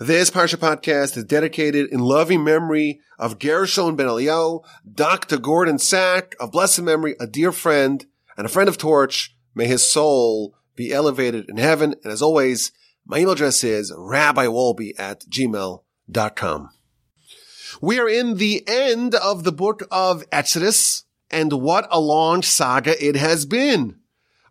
This Parsha podcast is dedicated in loving memory of Gershon Ben Eliyahu, Dr. Gordon Sack, of blessed memory, a dear friend and a friend of TORCH. May his soul be elevated in heaven. And as always, my email address is rabbiwolbe@gmail.com. We are in the end of the book of Exodus, and what a long saga it has been.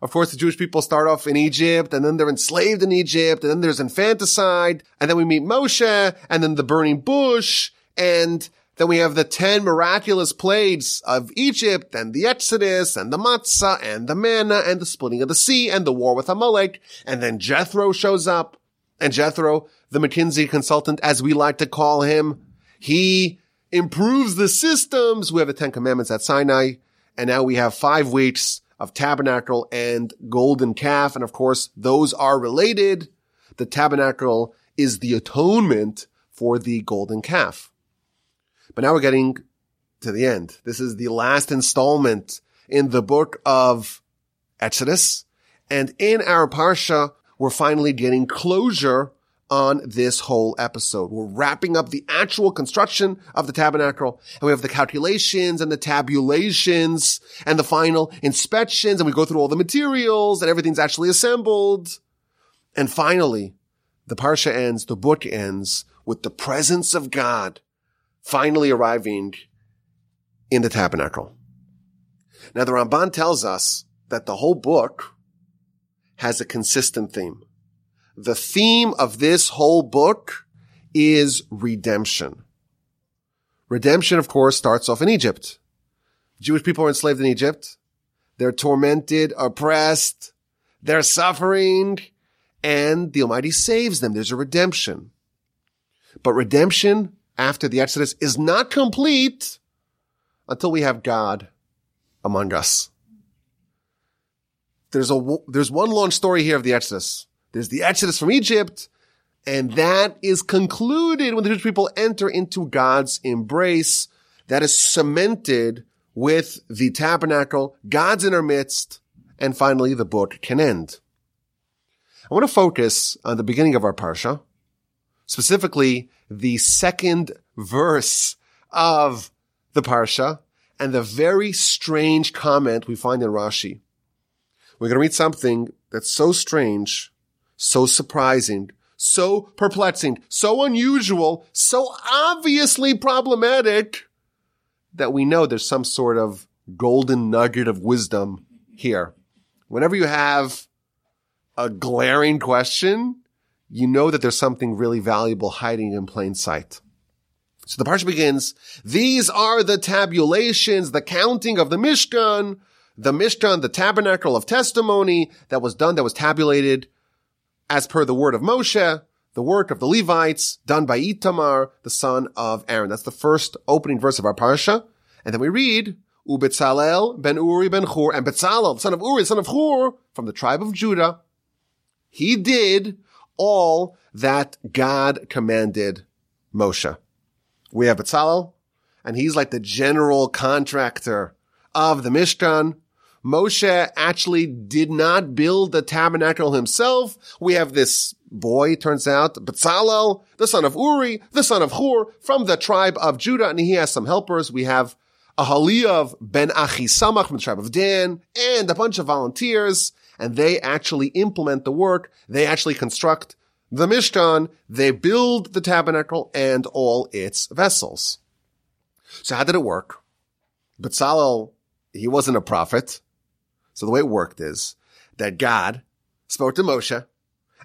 Of course, the Jewish people start off in Egypt, and then they're enslaved in Egypt, and then there's infanticide, and then we meet Moshe, and then the burning bush, and then we have the 10 miraculous plagues of Egypt, and the Exodus, and the matzah, and the manna, and the splitting of the sea, and the war with Amalek, and then Jethro shows up. And Jethro, the McKinsey consultant, as we like to call him, he improves the systems. We have the 10 commandments at Sinai, and now we have 5 weeks of tabernacle and golden calf. And of course, those are related. The tabernacle is the atonement for the golden calf. But now we're getting to the end. This is the last installment in the book of Exodus. And in our Parsha, we're finally getting closure on this whole episode. We're wrapping up the actual construction of the tabernacle, and we have the calculations and the tabulations and the final inspections, and we go through all the materials, and everything's actually assembled. And finally, the Parsha ends, the book ends, with the presence of God finally arriving in the tabernacle. Now, the Ramban tells us that the whole book has a consistent theme. The theme of this whole book is redemption. Redemption, of course, starts off in Egypt. Jewish people are enslaved in Egypt. They're tormented, oppressed. They're suffering. And the Almighty saves them. There's a redemption. But redemption after the Exodus is not complete until we have God among us. There's one long story here of the Exodus. There's the Exodus from Egypt, and that is concluded when the Jewish people enter into God's embrace. That is cemented with the tabernacle, God's in our midst, and finally the book can end. I want to focus on the beginning of our Parsha, specifically the second verse of the Parsha, and the very strange comment we find in Rashi. We're going to read something that's so strange, so surprising, so perplexing, so unusual, so obviously problematic that we know there's some sort of golden nugget of wisdom here. Whenever you have a glaring question, you know that there's something really valuable hiding in plain sight. So the Parsha begins, these are the tabulations, the counting of the Mishkan, the tabernacle of testimony that was done, that was tabulated, as per the word of Moshe, the work of the Levites, done by Itamar, the son of Aaron. That's the first opening verse of our Parsha. And then we read, Ubetzalel ben Uri ben Chur, and Betzalel, the son of Uri, the son of Chur, from the tribe of Judah. He did all that God commanded Moshe. We have Betzalel, and he's like the general contractor of the Mishkan. Moshe actually did not build the tabernacle himself. We have this boy, turns out, Betzalel, the son of Uri, the son of Hur, from the tribe of Judah, and he has some helpers. We have Oholiav ben Achisamach from the tribe of Dan, and a bunch of volunteers, and they actually implement the work. They actually construct the Mishkan. They build the tabernacle and all its vessels. So how did it work? Betzalel, he wasn't a prophet. So the way it worked is that God spoke to Moshe,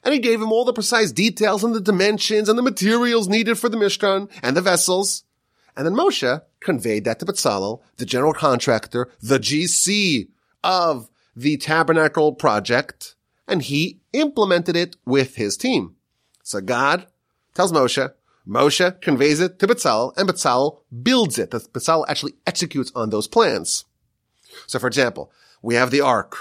and he gave him all the precise details and the dimensions and the materials needed for the Mishkan and the vessels. And then Moshe conveyed that to Betzalel, the general contractor, the GC of the tabernacle project, and he implemented it with his team. So God tells Moshe, Moshe conveys it to Betzalel, and Betzalel builds it. Betzalel actually executes on those plans. So, for example, we have the ark.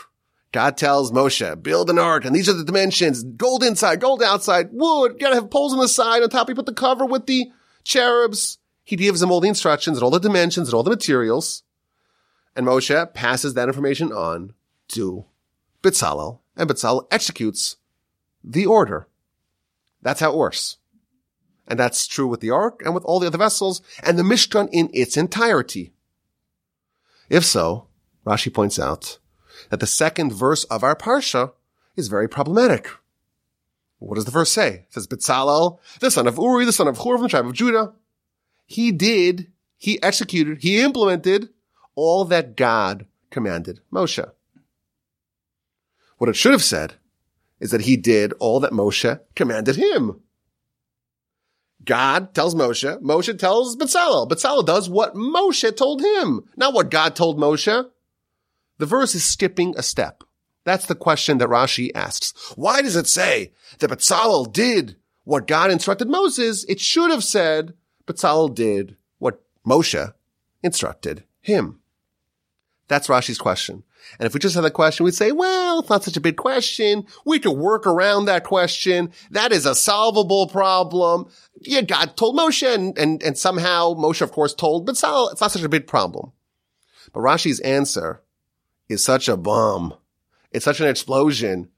God tells Moshe, build an ark, and these are the dimensions, gold inside, gold outside, wood, gotta have poles on the side, on top you put the cover with the cherubs. He gives him all the instructions and all the dimensions and all the materials. And Moshe passes that information on to Betzalel, and Betzalel executes the order. That's how it works. And that's true with the ark and with all the other vessels and the Mishkan in its entirety. If so, Rashi points out that the second verse of our Parsha is very problematic. What does the verse say? It says, Betzalel, the son of Uri, the son of Chur, from the tribe of Judah. He implemented all that God commanded Moshe. What it should have said is that he did all that Moshe commanded him. God tells Moshe, Moshe tells Betzalel. Betzalel does what Moshe told him, not what God told Moshe. The verse is skipping a step. That's the question that Rashi asks. Why does it say that Betzalel did what God instructed Moses? It should have said Betzalel did what Moshe instructed him. That's Rashi's question. And if we just had that question, we'd say, well, it's not such a big question. We could work around that question. That is a solvable problem. Yeah, God told Moshe and somehow Moshe, of course, told Betzalel. It's not such a big problem. But Rashi's answer is such a bomb. It's such an explosion.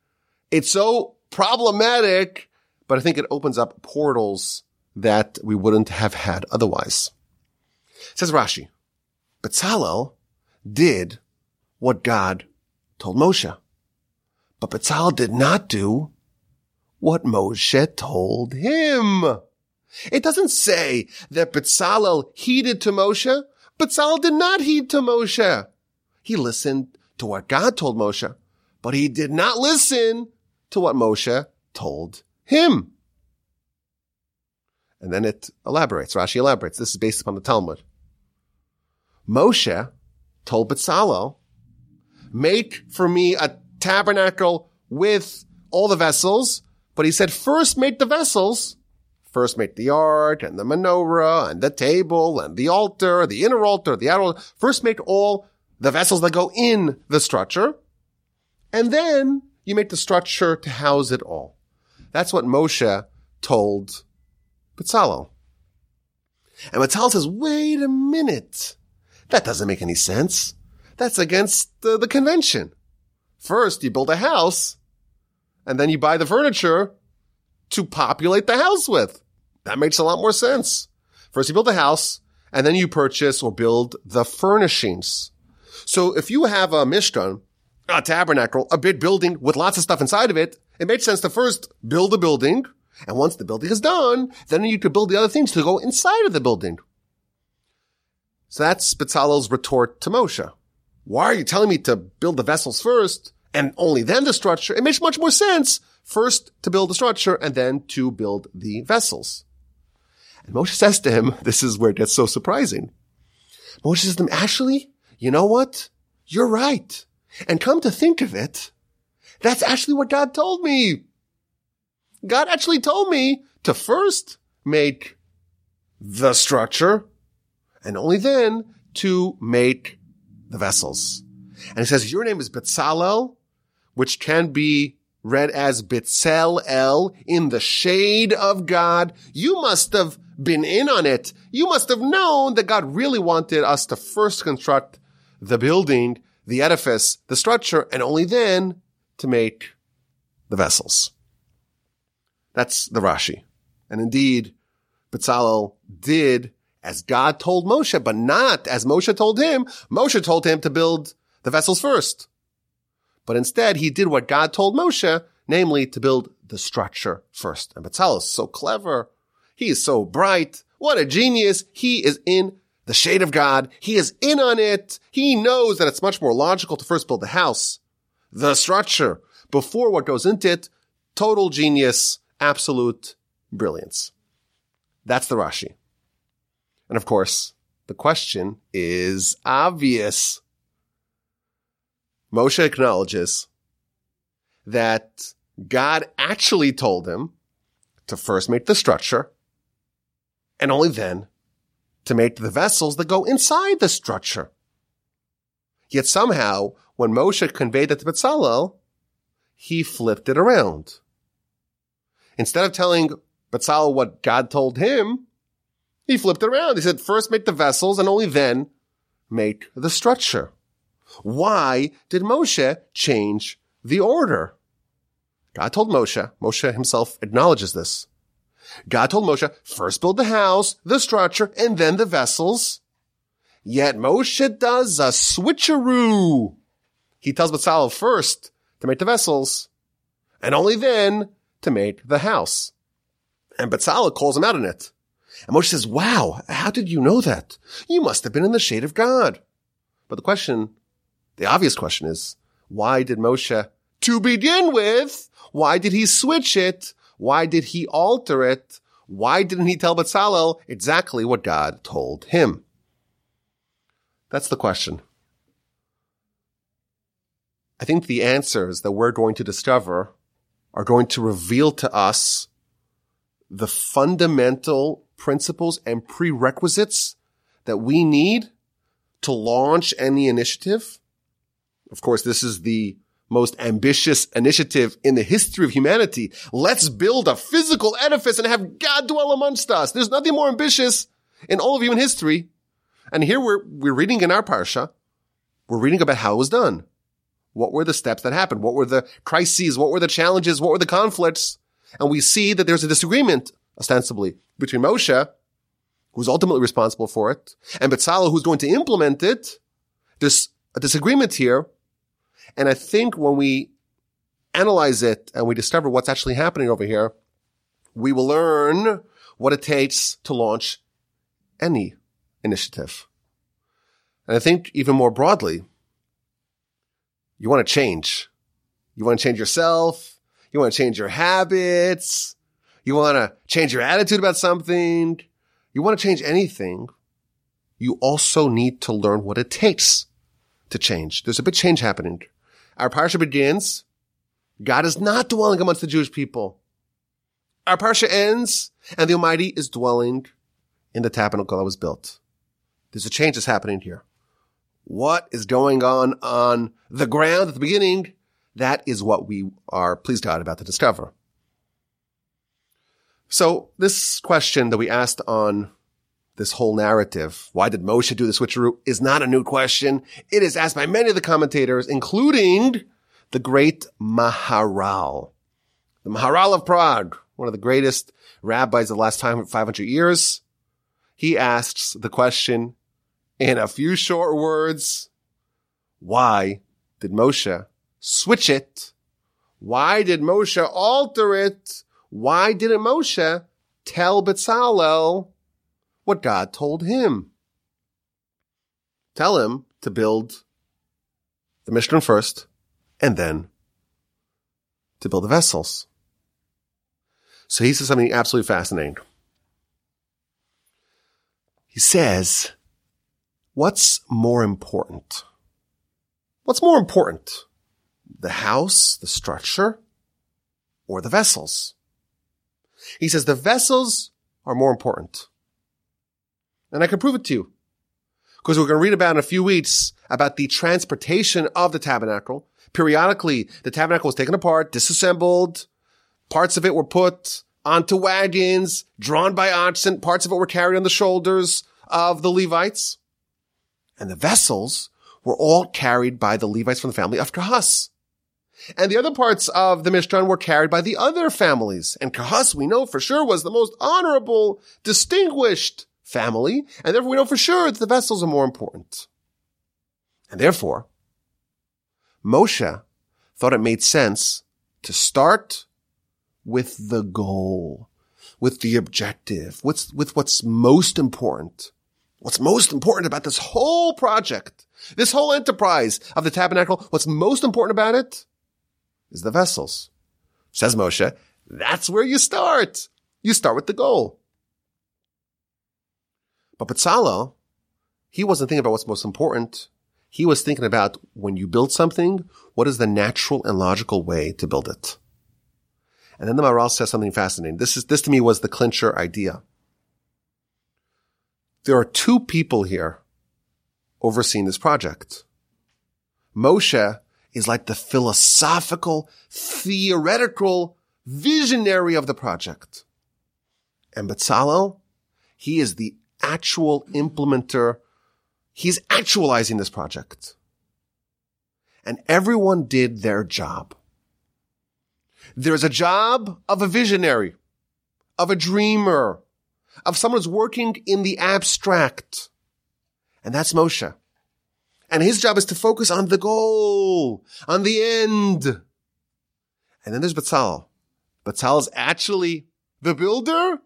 It's so problematic, but I think it opens up portals that we wouldn't have had otherwise. Says Rashi, Betzalel did what God told Moshe, but Betzalel did not do what Moshe told him. It doesn't say that Betzalel heeded to Moshe. Betzalel did not heed to Moshe. He listened to what God told Moshe, but he did not listen to what Moshe told him. And then it elaborates. Rashi elaborates. This is based upon the Talmud. Moshe told Betzalel, make for me a tabernacle with all the vessels. But he said, first make the vessels. First make the ark and the menorah and the table and the altar, the inner altar, the outer altar. First make all the vessels that go in the structure. And then you make the structure to house it all. That's what Moshe told Betzalel. And Betzalel says, wait a minute. That doesn't make any sense. That's against the convention. First, you build a house, and then you buy the furniture to populate the house with. That makes a lot more sense. First, you build the house, and then you purchase or build the furnishings. So if you have a Mishkan, a tabernacle, a big building with lots of stuff inside of it, it makes sense to first build a building. And once the building is done, then you could build the other things to go inside of the building. So that's Betzalel's retort to Moshe. Why are you telling me to build the vessels first and only then the structure? It makes much more sense first to build the structure and then to build the vessels. And Moshe says to him, this is where it gets so surprising. Moshe says to him, actually, you know what? You're right. And come to think of it, that's actually what God told me. God actually told me to first make the structure and only then to make the vessels. And he says, your name is Betzalel, which can be read as Betzalel, in the shade of God. You must have been in on it. You must have known that God really wanted us to first construct the building, the edifice, the structure, and only then to make the vessels. That's the Rashi. And indeed, Betzalel did as God told Moshe, but not as Moshe told him. Moshe told him to build the vessels first. But instead, he did what God told Moshe, namely to build the structure first. And Betzalel is so clever. He is so bright. What a genius. He is in the shade of God. He is in on it. He knows that it's much more logical to first build the house, the structure, before what goes into it. Total genius, absolute brilliance. That's the Rashi. And of course, the question is obvious. Moshe acknowledges that God actually told him to first make the structure and only then to make the vessels that go inside the structure. Yet somehow, when Moshe conveyed that to Betzalel, he flipped it around. Instead of telling Betzalel what God told him, he flipped it around. He said, first make the vessels and only then make the structure. Why did Moshe change the order? God told Moshe, Moshe himself acknowledges this, God told Moshe, first build the house, the structure, and then the vessels. Yet Moshe does a switcheroo. He tells Betzalel first to make the vessels, and only then to make the house. And Betzalel calls him out on it. And Moshe says, wow, how did you know that? You must have been in the shade of God. But the question, the obvious question is, why did Moshe, to begin with, why did he switch it? Why did he alter it? Why didn't he tell Betzalel exactly what God told him? That's the question. I think the answers that we're going to discover are going to reveal to us the fundamental principles and prerequisites that we need to launch any initiative. Of course, this is the most ambitious initiative in the history of humanity. Let's build a physical edifice and have God dwell amongst us. There's nothing more ambitious in all of human history. And here we're reading in our Parsha, we're reading about how it was done. What were the steps that happened? What were the crises? What were the challenges? What were the conflicts? And we see that there's a disagreement, ostensibly, between Moshe, who's ultimately responsible for it, and Betzalel, who's going to implement it. There's a disagreement here. And I think when we analyze it and we discover what's actually happening over here, we will learn what it takes to launch any initiative. And I think even more broadly, you want to change. You want to change yourself. You want to change your habits. You want to change your attitude about something. You want to change anything. You also need to learn what it takes to change. There's a big change happening. Our Parsha begins, God is not dwelling amongst the Jewish people. Our Parsha ends, and the Almighty is dwelling in the tabernacle that was built. There's a change that's happening here. What is going on the ground at the beginning? That is what we are, please God, about to discover. So this question that we asked on this whole narrative, why did Moshe do the switcheroo, is not a new question. It is asked by many of the commentators, including the great Maharal. The Maharal of Prague, one of the greatest rabbis of the last 500 years. He asks the question, in a few short words, why did Moshe switch it? Why did Moshe alter it? Why didn't Moshe tell Betzalel what God told him? Tell him to build the Mishkan first and then to build the vessels. So he says something absolutely fascinating. He says, what's more important? What's more important? The house, the structure, or the vessels? He says the vessels are more important. And I can prove it to you, because we're going to read about in a few weeks about the transportation of the tabernacle. Periodically, the tabernacle was taken apart, disassembled. Parts of it were put onto wagons, drawn by oxen. Parts of it were carried on the shoulders of the Levites. And the vessels were all carried by the Levites from the family of Kehas. And the other parts of the Mishkan were carried by the other families. And Kehas, we know for sure, was the most honorable, distinguished family. And therefore, we know for sure that the vessels are more important. And therefore, Moshe thought it made sense to start with the goal, with the objective, with what's most important. What's most important about this whole project, this whole enterprise of the tabernacle, what's most important about it is the vessels. Says Moshe, that's where you start. You start with the goal. But Betzalel, he wasn't thinking about what's most important. He was thinking about when you build something, what is the natural and logical way to build it? And then the Maharal says something fascinating. This to me was the clincher idea. There are two people here overseeing this project. Moshe is like the philosophical, theoretical visionary of the project. And Betzalel, he is the actual implementer. He's actualizing this project. And everyone did their job. There's a job of a visionary, of a dreamer, of someone who's working in the abstract. And that's Moshe. And his job is to focus on the goal, on the end. And then there's Betzalel. Betzalel is actually the builder.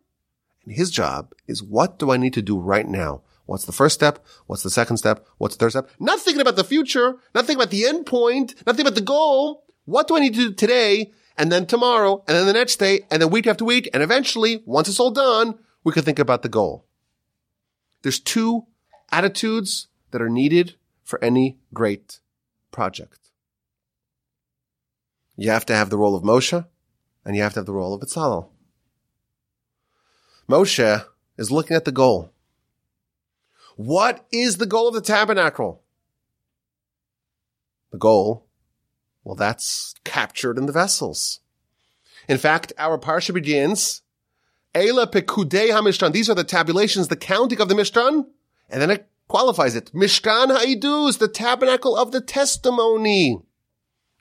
And his job is, what do I need to do right now? What's the first step? What's the second step? What's the third step? Not thinking about the future, not thinking about the end point, not thinking about the goal. What do I need to do today, and then tomorrow, and then the next day, and then week after week, and eventually, once it's all done, we can think about the goal. There's two attitudes that are needed for any great project. You have to have the role of Moshe, and you have to have the role of Betzalel. Moshe is looking at the goal. What is the goal of the tabernacle? The goal, well, that's captured in the vessels. In fact, our Parsha begins, Eila Pekudei HaMishkan. These are the tabulations, the counting of the Mishkan. And then it qualifies it. Mishkan Ha'idus, the tabernacle of the testimony.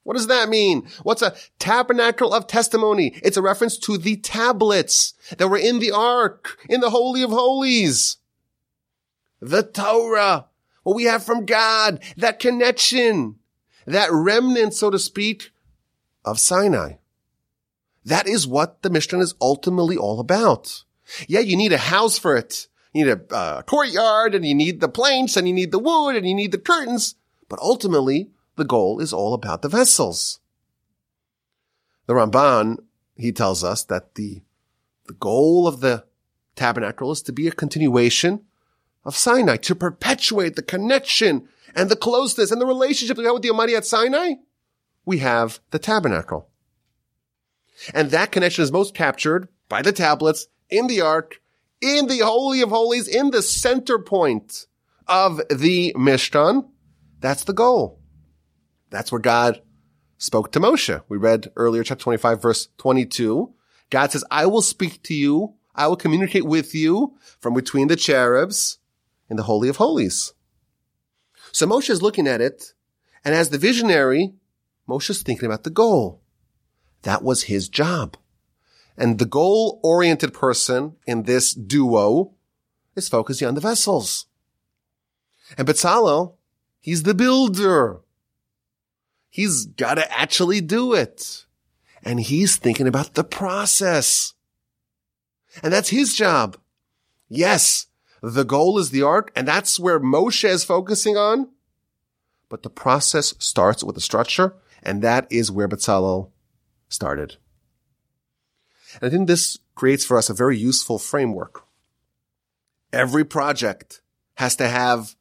What does that mean? What's a tabernacle of testimony? It's a reference to the tablets that were in the ark, in the Holy of Holies. The Torah, what we have from God, that connection, that remnant, so to speak, of Sinai. That is what the Mishkan is ultimately all about. Yeah, you need a house for it. You need a courtyard, and you need the planks, and you need the wood, and you need the curtains. But ultimately, the goal is all about the vessels. The Ramban, he tells us that the goal of the tabernacle is to be a continuation of Sinai, to perpetuate the connection and the closeness and the relationship we have with the Almighty at Sinai. We have the tabernacle. And that connection is most captured by the tablets in the ark, in the Holy of Holies, in the center point of the Mishkan. That's the goal. That's where God spoke to Moshe. We read earlier, chapter 25, verse 22. God says, I will speak to you. I will communicate with you from between the cherubs in the Holy of Holies. So Moshe is looking at it, and as the visionary, Moshe is thinking about the goal. That was his job. And the goal-oriented person in this duo is focusing on the vessels. And Betzalel, he's the builder. He's got to actually do it. And he's thinking about the process. And that's his job. Yes, the goal is the ark, and that's where Moshe is focusing on. But the process starts with the structure, and that is where Betzalel started. And I think this creates for us a very useful framework. Every project has to have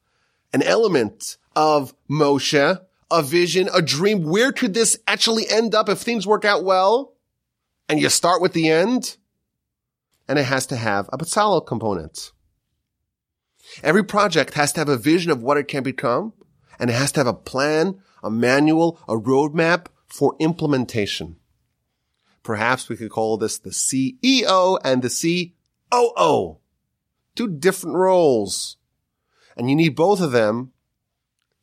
an element of Moshe, a vision, a dream. Where could this actually end up if things work out well? And you start with the end. And it has to have a Betzalel component. Every project has to have a vision of what it can become. And it has to have a plan, a manual, a roadmap for implementation. Perhaps we could call this the CEO and the COO. Two different roles. And you need both of them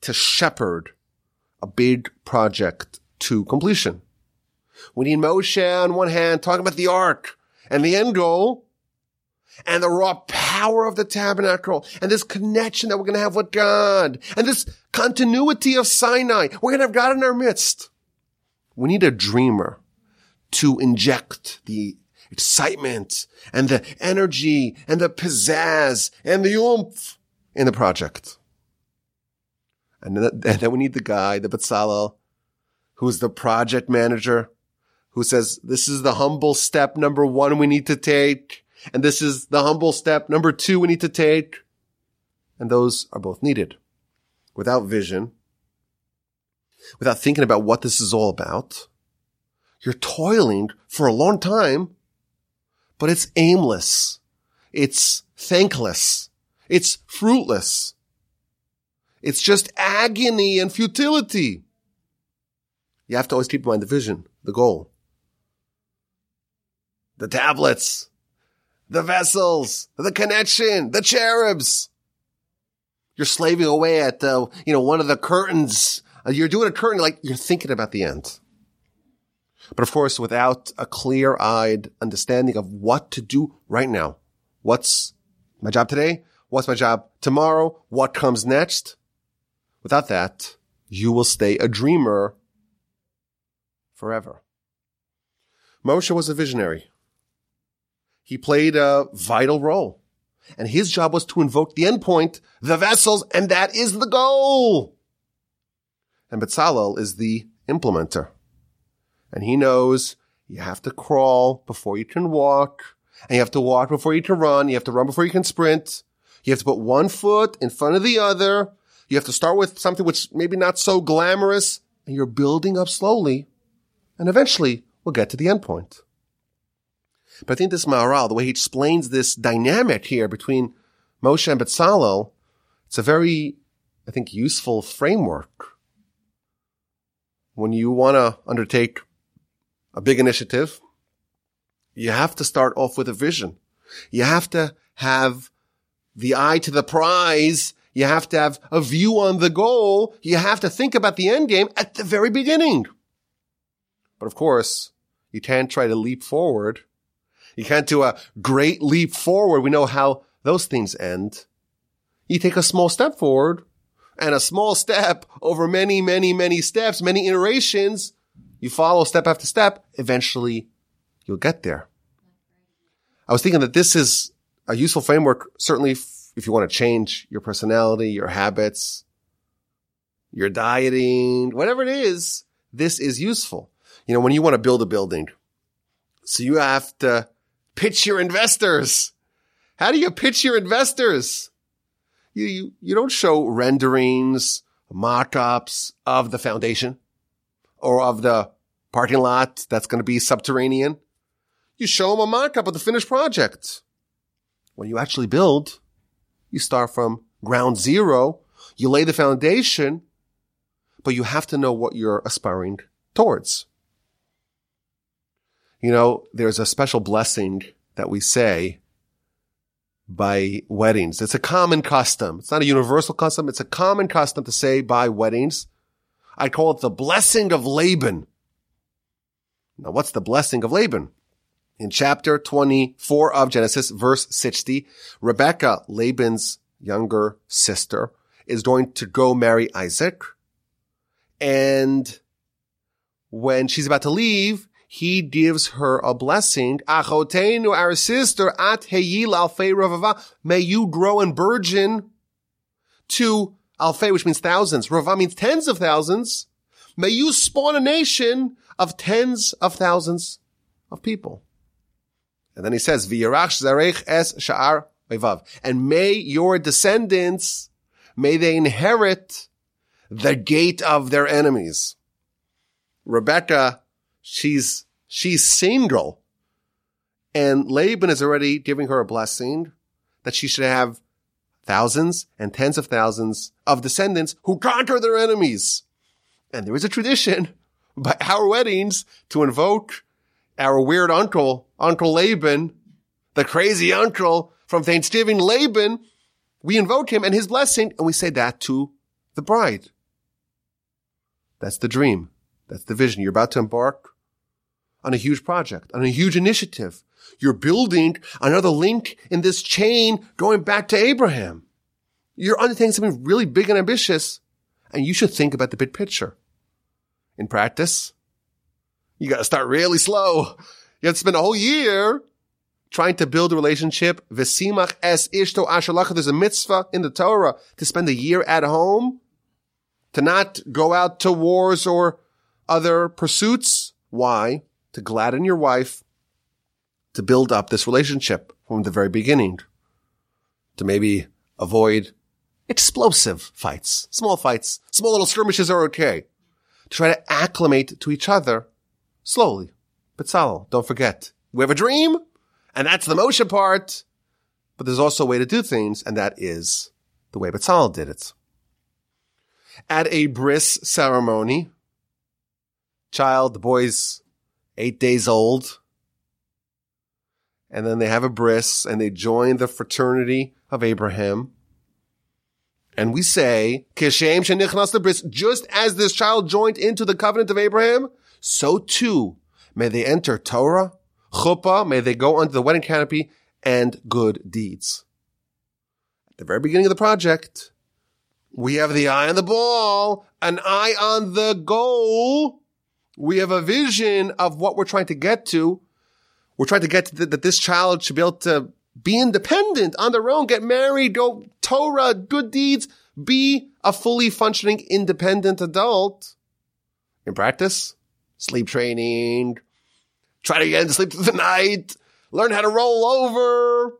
to shepherd a big project to completion. We need Moshe on one hand talking about the ark and the end goal and the raw power of the tabernacle and this connection that we're going to have with God and this continuity of Sinai. We're going to have God in our midst. We need a dreamer to inject the excitement and the energy and the pizzazz and the oomph in the project. And then we need the guy, the Betzalel, who's the project manager, who says, this is the humble step number one we need to take. And this is the humble step number two we need to take. And those are both needed. Without vision, without thinking about what this is all about, you're toiling for a long time, but it's aimless. It's thankless. It's fruitless. It's just agony and futility. You have to always keep in mind the vision, the goal, the tablets, the vessels, the connection, the cherubs. You're slaving away at one of the curtains. You're doing a curtain, like you're thinking about the end. But of course, without a clear-eyed understanding of what to do right now. What's my job today? What's my job tomorrow? What comes next? Without that, you will stay a dreamer forever. Moshe was a visionary. He played a vital role. And his job was to invoke the endpoint, the vessels, and that is the goal. And Betzalel is the implementer. And he knows you have to crawl before you can walk, and you have to walk before you can run, you have to run before you can sprint, you have to put one foot in front of the other, you have to start with something which maybe not so glamorous, and you're building up slowly, and eventually we'll get to the end point. But I think this Maharal, the way he explains this dynamic here between Moshe and Betzalel, it's a very, I think, useful framework. When you want to undertake a big initiative, you have to start off with a vision. You have to have the eye to the prize. You have to have a view on the goal. You have to think about the end game at the very beginning. But of course, you can't try to leap forward. You can't do a great leap forward. We know how those things end. You take a small step forward, and a small step over many, many, many steps, many iterations. You follow step after step. Eventually, you'll get there. I was thinking that this is a useful framework, certainly if you want to change your personality, your habits, your dieting, whatever it is, this is useful. You know, when you want to build a building, so you have to pitch your investors. How do you pitch your investors? You don't show renderings, mock-ups of the foundation or of the parking lot that's going to be subterranean. You show them a mock-up of the finished project. When you actually build, you start from ground zero. You lay the foundation, but you have to know what you're aspiring towards. You know, there's a special blessing that we say by weddings. It's a common custom. It's not a universal custom. It's a common custom to say by weddings. I call it the blessing of Laban. Now, what's the blessing of Laban? In chapter 24 of Genesis, verse 60, Rebecca, Laban's younger sister, is going to go marry Isaac. And when she's about to leave, he gives her a blessing. Achotenu, our sister, at heyil alfei ravava. May you grow and burgeon to alfei, which means thousands. Ravah means tens of thousands. May you spawn a nation of tens of thousands of people. And then he says, V'yirach zarech es sha'ar oivav. And may your descendants, may they inherit the gate of their enemies. Rebecca, she's single, and Laban is already giving her a blessing that she should have thousands and tens of thousands of descendants who conquer their enemies. And there is a tradition by our weddings to invoke our weird uncle, Uncle Laban, the crazy uncle from Thanksgiving, Laban. We invoke him and his blessing, and we say that to the bride. That's the dream. That's the vision. You're about to embark on a huge project, on a huge initiative. You're building another link in this chain going back to Abraham. You're undertaking something really big and ambitious, and you should think about the big picture. In practice, you got to start really slow. You have to spend a whole year trying to build a relationship. V'simach es ishto asher lacha. There's a mitzvah in the Torah to spend a year at home, to not go out to wars or other pursuits. Why? To gladden your wife, to build up this relationship from the very beginning, to maybe avoid explosive fights, small little skirmishes are okay, to try to acclimate to each other slowly. Betzalel, don't forget, we have a dream, and that's the Moshe part, but there's also a way to do things, and that is the way Betzalel did it. At a bris ceremony, the boy's 8 days old, and then they have a bris, and they join the fraternity of Abraham. And we say, Kishem shenichnas lebris, just as this child joined into the covenant of Abraham, so too May they enter Torah, chuppah, may they go under the wedding canopy, and good deeds. At the very beginning of the project, we have the eye on the ball, an eye on the goal. We have a vision of what we're trying to get to. We're trying to get to that this child should be able to be independent on their own, get married, go Torah, good deeds, be a fully functioning independent adult. In practice, sleep training, try to get into sleep through the night, learn how to roll over.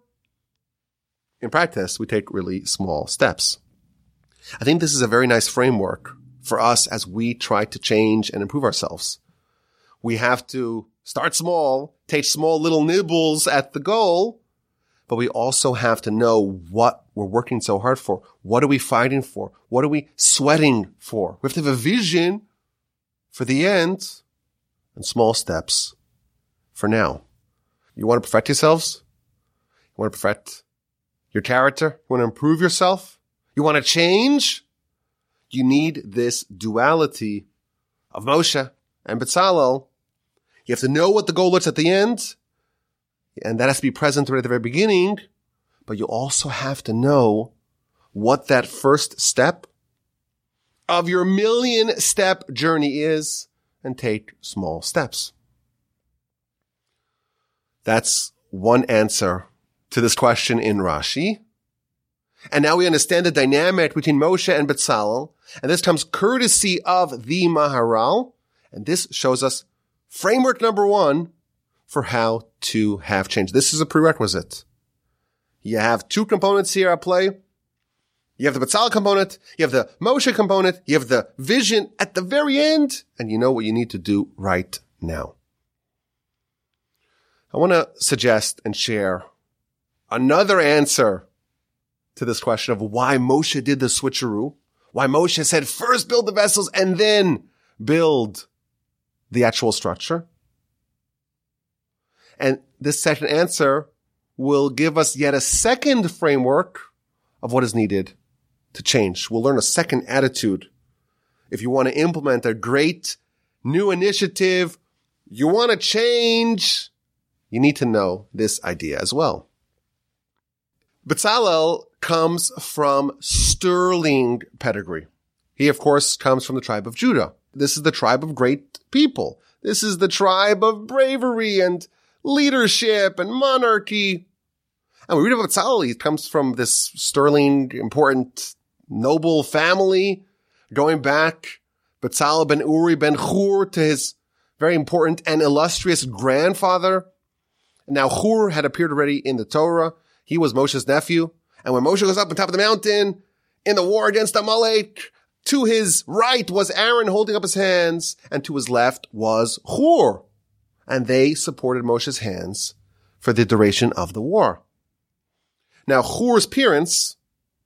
In practice, we take really small steps. I think this is a very nice framework for us as we try to change and improve ourselves. We have to start small, take small little nibbles at the goal, but we also have to know what we're working so hard for. What are we fighting for? What are we sweating for? We have to have a vision for the end and small steps for now. You want to perfect yourselves? You want to perfect your character? You want to improve yourself? You want to change? You need this duality of Moshe and Betzalel. You have to know what the goal looks at the end, and that has to be present right at the very beginning, but you also have to know what that first step of your 1,000,000-step journey is, and take small steps. That's one answer to this question in Rashi. And now we understand the dynamic between Moshe and Betzalel, and this comes courtesy of the Maharal, and this shows us framework number one for how to have change. This is a prerequisite. You have two components here at play. You have the Betzalel component, you have the Moshe component, you have the vision at the very end, and you know what you need to do right now. I want to suggest and share another answer to this question of why Moshe did the switcheroo, why Moshe said first build the vessels and then build the actual structure. And this second answer will give us yet a second framework of what is needed to change. We'll learn a second attitude. If you want to implement a great new initiative, you want to change, you need to know this idea as well. Betzalel comes from sterling pedigree. He, of course, comes from the tribe of Judah. This is the tribe of great people. This is the tribe of bravery and leadership and monarchy. And we read about Betzalel. He comes from this sterling, important, noble family. Going back, Betzalel ben Uri ben Chur to his very important and illustrious grandfather. And now Chur had appeared already in the Torah. He was Moshe's nephew. And when Moshe goes up on top of the mountain in the war against Amalek, to his right was Aaron holding up his hands, and to his left was Chur. And they supported Moshe's hands for the duration of the war. Now, Chur's parents,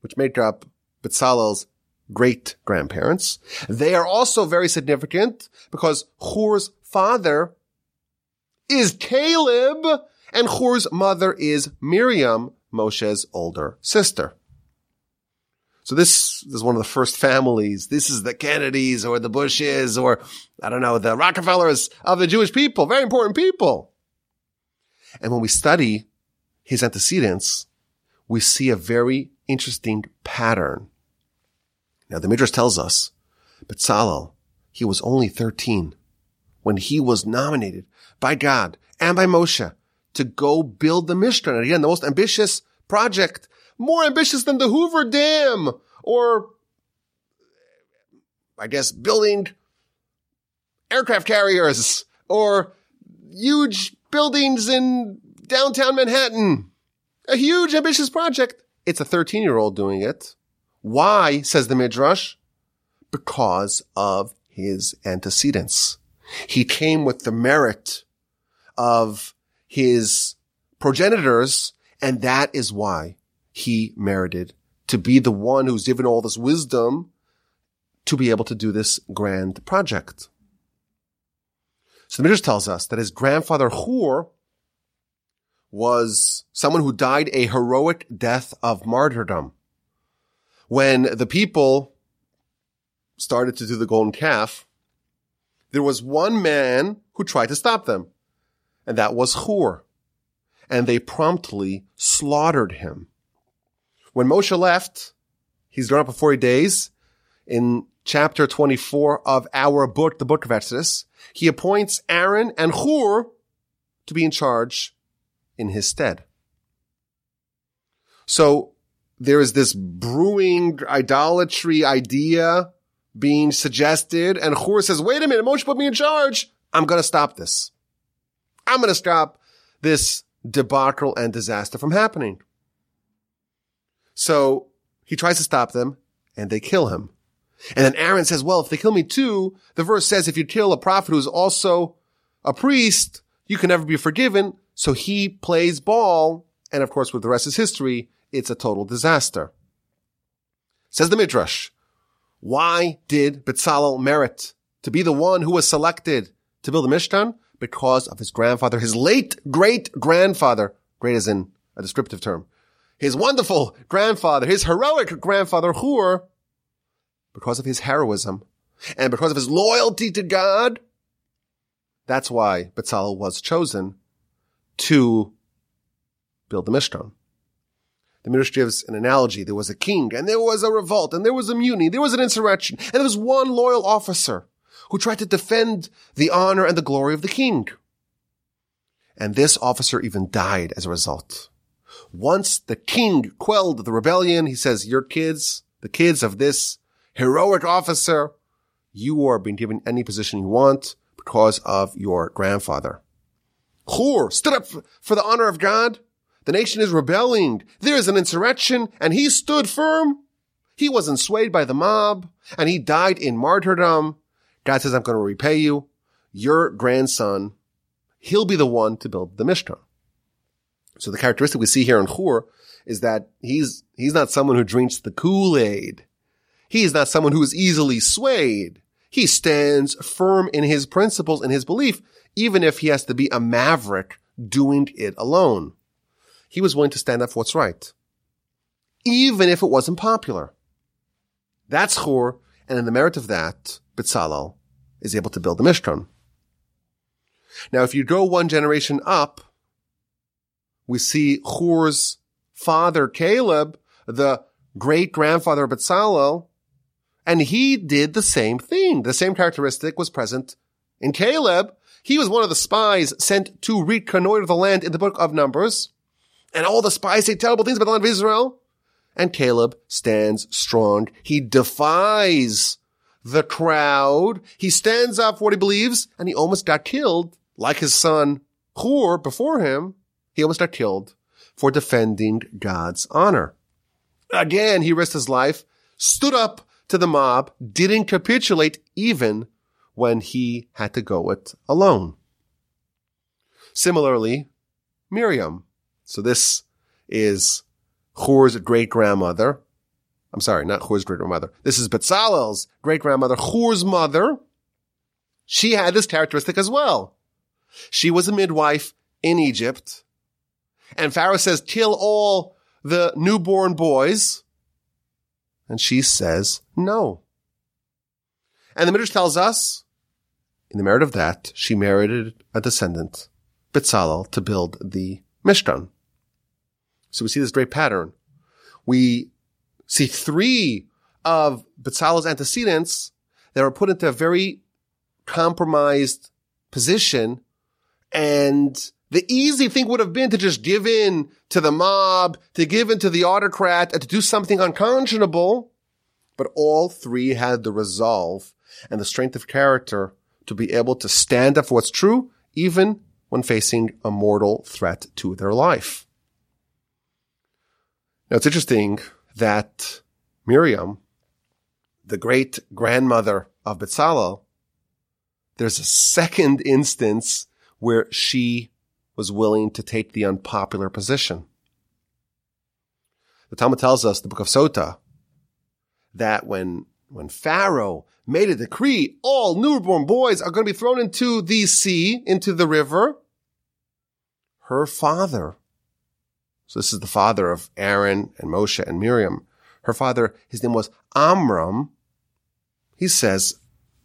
which make up Betzalel's great-grandparents, they are also very significant because Chur's father is Caleb, and Chur's mother is Miriam, Moshe's older sister. So this is one of the first families. This is the Kennedys or the Bushes or, I don't know, the Rockefellers of the Jewish people. Very important people. And when we study his antecedents, we see a very interesting pattern. Now, the Midrash tells us Betzalel, he was only 13 when he was nominated by God and by Moshe to go build the Mishkan. And again, the most ambitious project, more ambitious than the Hoover Dam, or I guess building aircraft carriers or huge buildings in downtown Manhattan. A huge, ambitious project. It's a 13-year-old doing it. Why, says the Midrash? Because of his antecedents. He came with the merit of his progenitors, and that is why he merited to be the one who's given all this wisdom to be able to do this grand project. So the Midrash tells us that his grandfather Chur was someone who died a heroic death of martyrdom. When the people started to do the golden calf, there was one man who tried to stop them, and that was Chur. And they promptly slaughtered him. When Moshe left, he's gone up for 40 days. In chapter 24 of our book, the book of Exodus, he appoints Aaron and Hur to be in charge in his stead. So there is this brewing idolatry idea being suggested, and Hur says, wait a minute, Moshe put me in charge. I'm going to stop this. I'm going to stop this debacle and disaster from happening. So he tries to stop them, and they kill him. And then Aaron says, well, if they kill me too, the verse says, if you kill a prophet who's also a priest, you can never be forgiven. So he plays ball. And of course, with the rest is history, it's a total disaster. Says the Midrash, why did Betzalel merit to be the one who was selected to build the Mishkan? Because of his grandfather, his late great-grandfather, great as in a descriptive term, his wonderful grandfather, his heroic grandfather, Hur, because of his heroism, and because of his loyalty to God, that's why Betzalel was chosen to build the Mishkan. The Midrash gives an analogy. There was a king, and there was a revolt, and there was a mutiny, there was an insurrection, and there was one loyal officer who tried to defend the honor and the glory of the king. And this officer even died as a result. Once the king quelled the rebellion, he says, your kids, the kids of this heroic officer, you are being given any position you want because of your grandfather. Hur stood up for the honor of God. The nation is rebelling. There is an insurrection, and he stood firm. He wasn't swayed by the mob, and he died in martyrdom. God says, I'm going to repay you. Your grandson, he'll be the one to build the Mishkan. So the characteristic we see here in Hur is that he's not someone who drinks the Kool-Aid. He is not someone who is easily swayed. He stands firm in his principles and his belief, even if he has to be a maverick doing it alone. He was willing to stand up for what's right, even if it wasn't popular. That's Hur, and in the merit of that, Betzalel is able to build the Mishkan. Now, if you go one generation up, we see Hur's father, Caleb, the great-grandfather of Betzalel, and he did the same thing. The same characteristic was present in Caleb. He was one of the spies sent to reconnoiter the land in the book of Numbers. And all the spies say terrible things about the land of Israel. And Caleb stands strong. He defies the crowd. He stands up for what he believes. And he almost got killed, like his son Hur before him. He almost got killed for defending God's honor. Again, he risked his life, stood up to the mob, didn't capitulate even when he had to go it alone. Similarly, Miriam. So this is Hur's great-grandmother. I'm sorry, not Hur's great-grandmother. This is Betzalel's great-grandmother, Hur's mother. She had this characteristic as well. She was a midwife in Egypt. And Pharaoh says, kill all the newborn boys. And she says, no. And the Midrash tells us, in the merit of that, she merited a descendant, Betzalel, to build the Mishkan. So we see this great pattern. We see three of Betzalel's antecedents that were put into a very compromised position. And the easy thing would have been to just give in to the mob, to give in to the autocrat, and to do something unconscionable. But all three had the resolve and the strength of character to be able to stand up for what's true, even when facing a mortal threat to their life. Now, it's interesting that Miriam, the great-grandmother of Betzalel, there's a second instance where she was willing to take the unpopular position. The Talmud tells us, the book of Sota, that when Pharaoh made a decree, all newborn boys are going to be thrown into the sea, into the river, her father, so this is the father of Aaron and Moshe and Miriam, her father, his name was Amram, he says,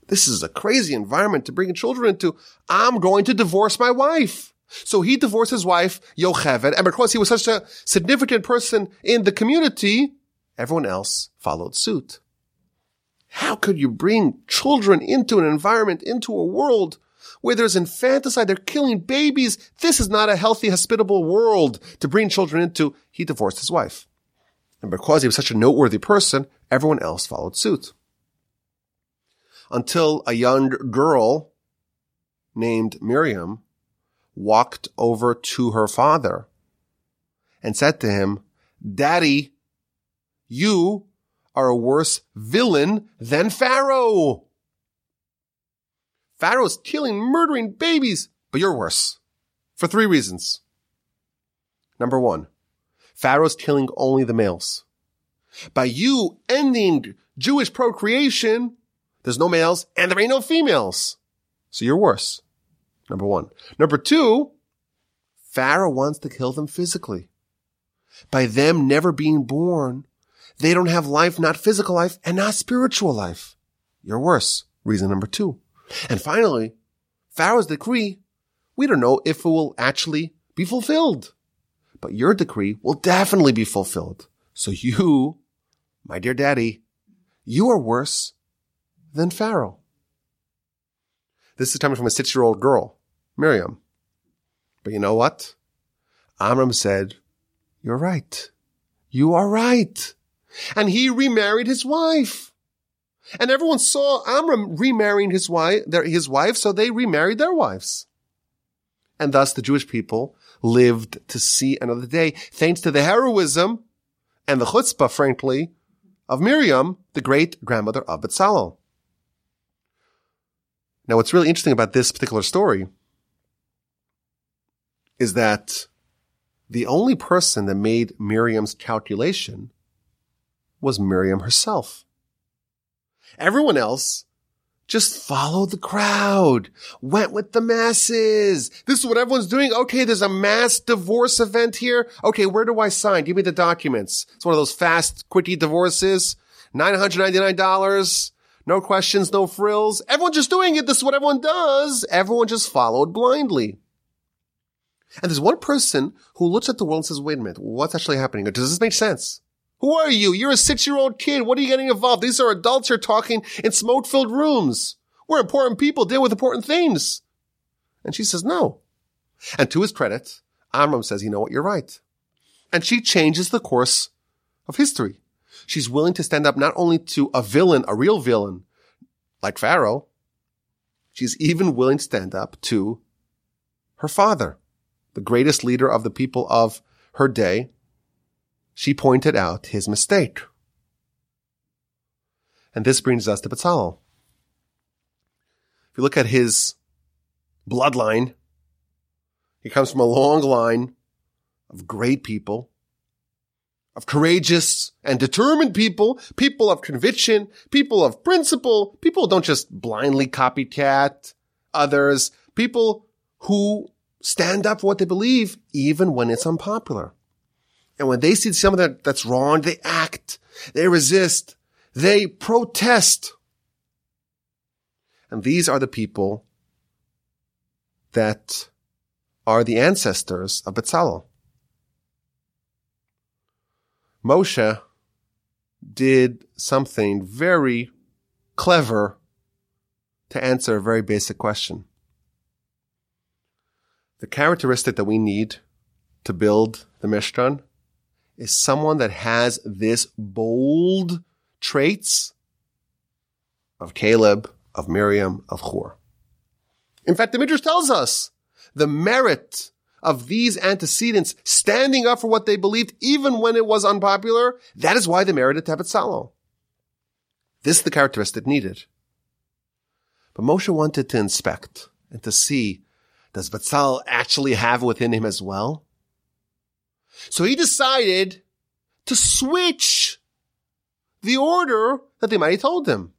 This is a crazy environment to bring children into. I'm going to divorce my wife. So he divorced his wife, Yocheved, and because he was such a significant person in the community, everyone else followed suit. How could you bring children into an environment, into a world where there's infanticide, they're killing babies? This is not a healthy, hospitable world to bring children into. He divorced his wife. And because he was such a noteworthy person, everyone else followed suit. Until a young girl named Miriam walked over to her father and said to him, "Daddy, you are a worse villain than Pharaoh. Pharaoh's killing, murdering babies, but you're worse for three reasons. Number one, Pharaoh's killing only the males. By you ending Jewish procreation, there's no males and there ain't no females. So you're worse. Number one. Number two, Pharaoh wants to kill them physically. By them never being born, they don't have life, not physical life and not spiritual life. You're worse. Reason number two. And finally, Pharaoh's decree, we don't know if it will actually be fulfilled. But your decree will definitely be fulfilled. So you, my dear daddy, you are worse than Pharaoh." This is coming from a 6-year-old girl, Miriam. But you know what? Amram said, "You're right. You are right." And he remarried his wife. And everyone saw Amram remarrying his wife, so they remarried their wives. And thus the Jewish people lived to see another day, thanks to the heroism and the chutzpah, frankly, of Miriam, the great-grandmother of Betzalel. Now, what's really interesting about this particular story is that the only person that made Miriam's calculation was Miriam herself. Everyone else just followed the crowd, went with the masses. This is what everyone's doing. Okay, there's a mass divorce event here. Okay, where do I sign? Give me the documents. It's one of those fast, quickie divorces. $999. No questions, no frills. Everyone's just doing it. This is what everyone does. Everyone just followed blindly. And there's one person who looks at the world and says, wait a minute, what's actually happening here? Does this make sense? Who are you? You're a 6-year-old kid. What are you getting involved? These are adults here talking in smoke-filled rooms. We're important people, deal with important things. And she says no. And to his credit, Amram says, you know what, you're right. And she changes the course of history. She's willing to stand up not only to a villain, a real villain, like Pharaoh, she's even willing to stand up to her father, the greatest leader of the people of her day. She pointed out his mistake. And this brings us to Betzalel. If you look at his bloodline, he comes from a long line of great people, of courageous and determined people, people of conviction, people of principle, people who don't just blindly copycat others, people who stand up for what they believe, even when it's unpopular. And when they see something that's wrong, they act, they resist, they protest. And these are the people that are the ancestors of Betzalel. Moshe did something very clever to answer a very basic question. The characteristic that we need to build the Mishkan is someone that has this bold traits of Caleb, of Miriam, of Chur. In fact, the Midrash tells us the merit of these antecedents standing up for what they believed, even when it was unpopular, that is why they merited Betzalel. This is the characteristic needed. But Moshe wanted to inspect and to see, does Betzalel actually have within him as well? So he decided to switch the order that the Almighty told him.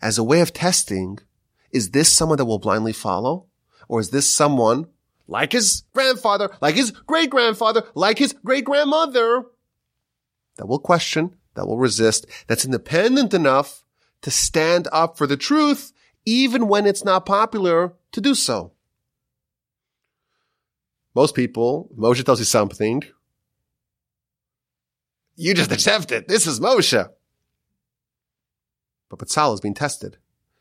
As a way of testing, is this someone that will blindly follow? Or is this someone like his grandfather, like his great-grandfather, like his great-grandmother that will question, that will resist, that's independent enough to stand up for the truth, even when it's not popular to do so. Most people, Moshe tells you something, you just accept it. This is Moshe. But Betzalel is being tested.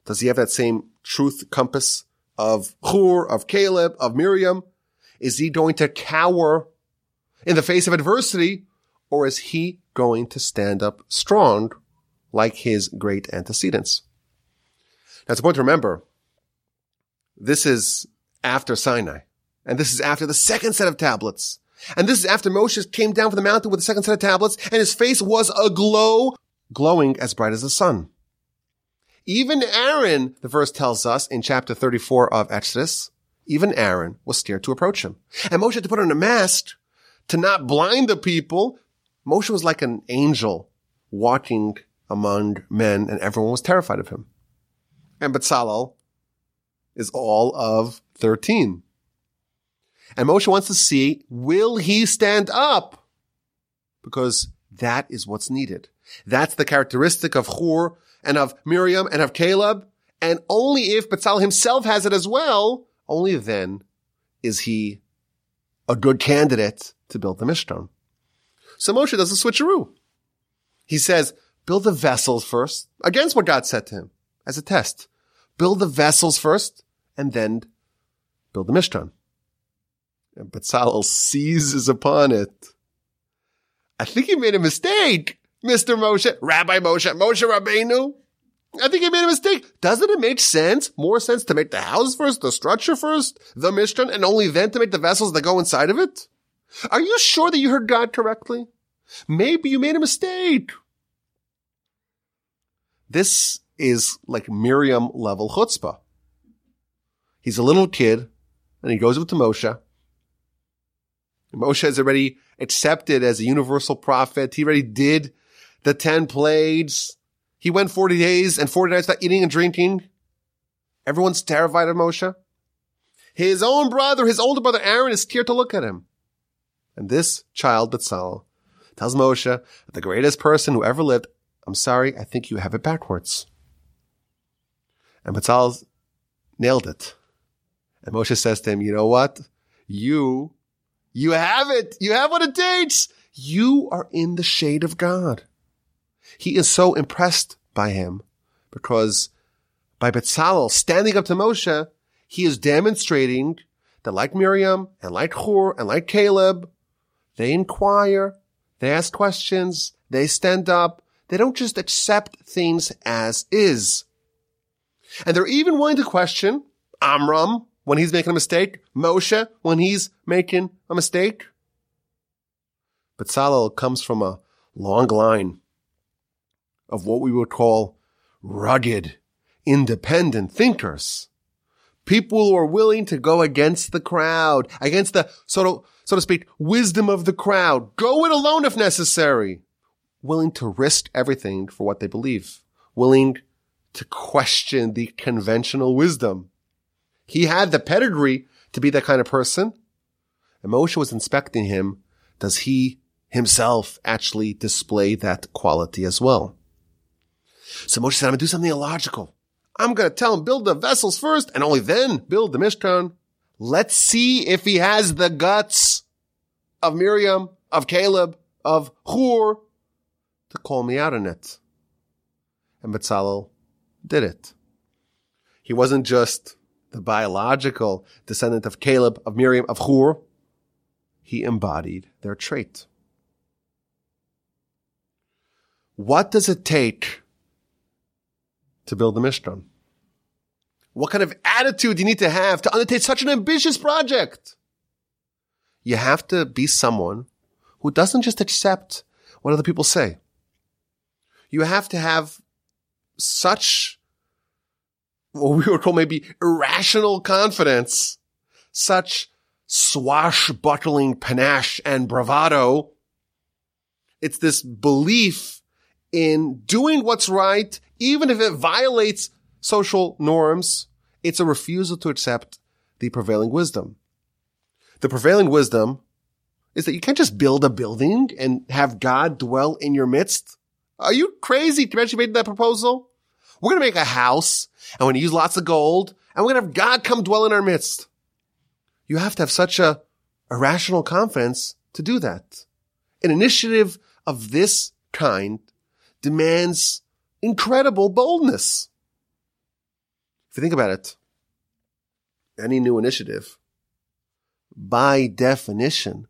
Does he have that same truth compass of Chur, of Caleb, of Miriam? Is he going to cower in the face of adversity, or is he going to stand up strong like his great antecedents? Now, it's important to remember, this is after Sinai, and this is after the second set of tablets, and this is after Moshe came down from the mountain with the second set of tablets, and his face was aglow, glowing as bright as the sun. Even Aaron, the verse tells us in chapter 34 of Exodus, even Aaron was scared to approach him. And Moshe had to put on a mask to not blind the people. Moshe was like an angel walking among men, and everyone was terrified of him. And Betzalel is all of 13. And Moshe wants to see, will he stand up? Because that is what's needed. That's the characteristic of Chur and of Miriam and of Caleb. And only if Betzalel himself has it as well, only then is he a good candidate to build the Mishkan. So Moshe does a switcheroo. He says, build the vessels first, against what God said to him as a test. Build the vessels first, and then build the Mishkan. And Betzalel seizes upon it. I think he made a mistake, Mr. Moshe, Rabbi Moshe, Moshe Rabbeinu. I think he made a mistake. Doesn't it make sense, more sense to make the house first, the structure first, the Mishkan, and only then to make the vessels that go inside of it? Are you sure that you heard God correctly? Maybe you made a mistake. This is like Miriam-level chutzpah. He's a little kid, and he goes up to Moshe. Moshe is already accepted as a universal prophet. He already did the 10 plagues. He went 40 days and 40 nights without eating and drinking. Everyone's terrified of Moshe. His own brother, his older brother Aaron, is scared to look at him. And this child, Betzalel, tells Moshe, the greatest person who ever lived, I'm sorry, I think you have it backwards. And Betzalel nailed it. And Moshe says to him, you know what? You have it. You have what it takes. You are in the shade of God. He is so impressed by him because by Betzalel standing up to Moshe, he is demonstrating that like Miriam and like Hur and like Caleb, they inquire, they ask questions, they stand up. They don't just accept things as is. And they're even willing to question Amram when he's making a mistake, Moshe when he's making a mistake. Betzalel comes from a long line of what we would call rugged, independent thinkers. People who are willing to go against the crowd, against the, so to speak, wisdom of the crowd. Go it alone if necessary. Willing to risk everything for what they believe. Willing to question the conventional wisdom. He had the pedigree to be that kind of person. And Moshe was inspecting him. Does he himself actually display that quality as well? So Moshe said, I'm going to do something illogical. I'm going to tell him, build the vessels first, and only then build the Mishkan. Let's see if he has the guts of Miriam, of Caleb, of Hur, to call me out on it. And Betzalel did it. He wasn't just the biological descendant of Caleb, of Miriam, of Hur. He embodied their trait. What does it take to build the Mishkan? What kind of attitude do you need to have to undertake such an ambitious project? You have to be someone who doesn't just accept what other people say. You have to have such, what we would call maybe irrational confidence, such swashbuckling panache and bravado. It's this belief in doing what's right, even if it violates social norms. It's a refusal to accept the prevailing wisdom. The prevailing wisdom is that you can't just build a building and have God dwell in your midst. Are you crazy? Can you imagine making that proposal? We're going to make a house, and we're going to use lots of gold, and we're going to have God come dwell in our midst. You have to have such a rational confidence to do that. An initiative of this kind demands incredible boldness. If you think about it, any new initiative, by definition,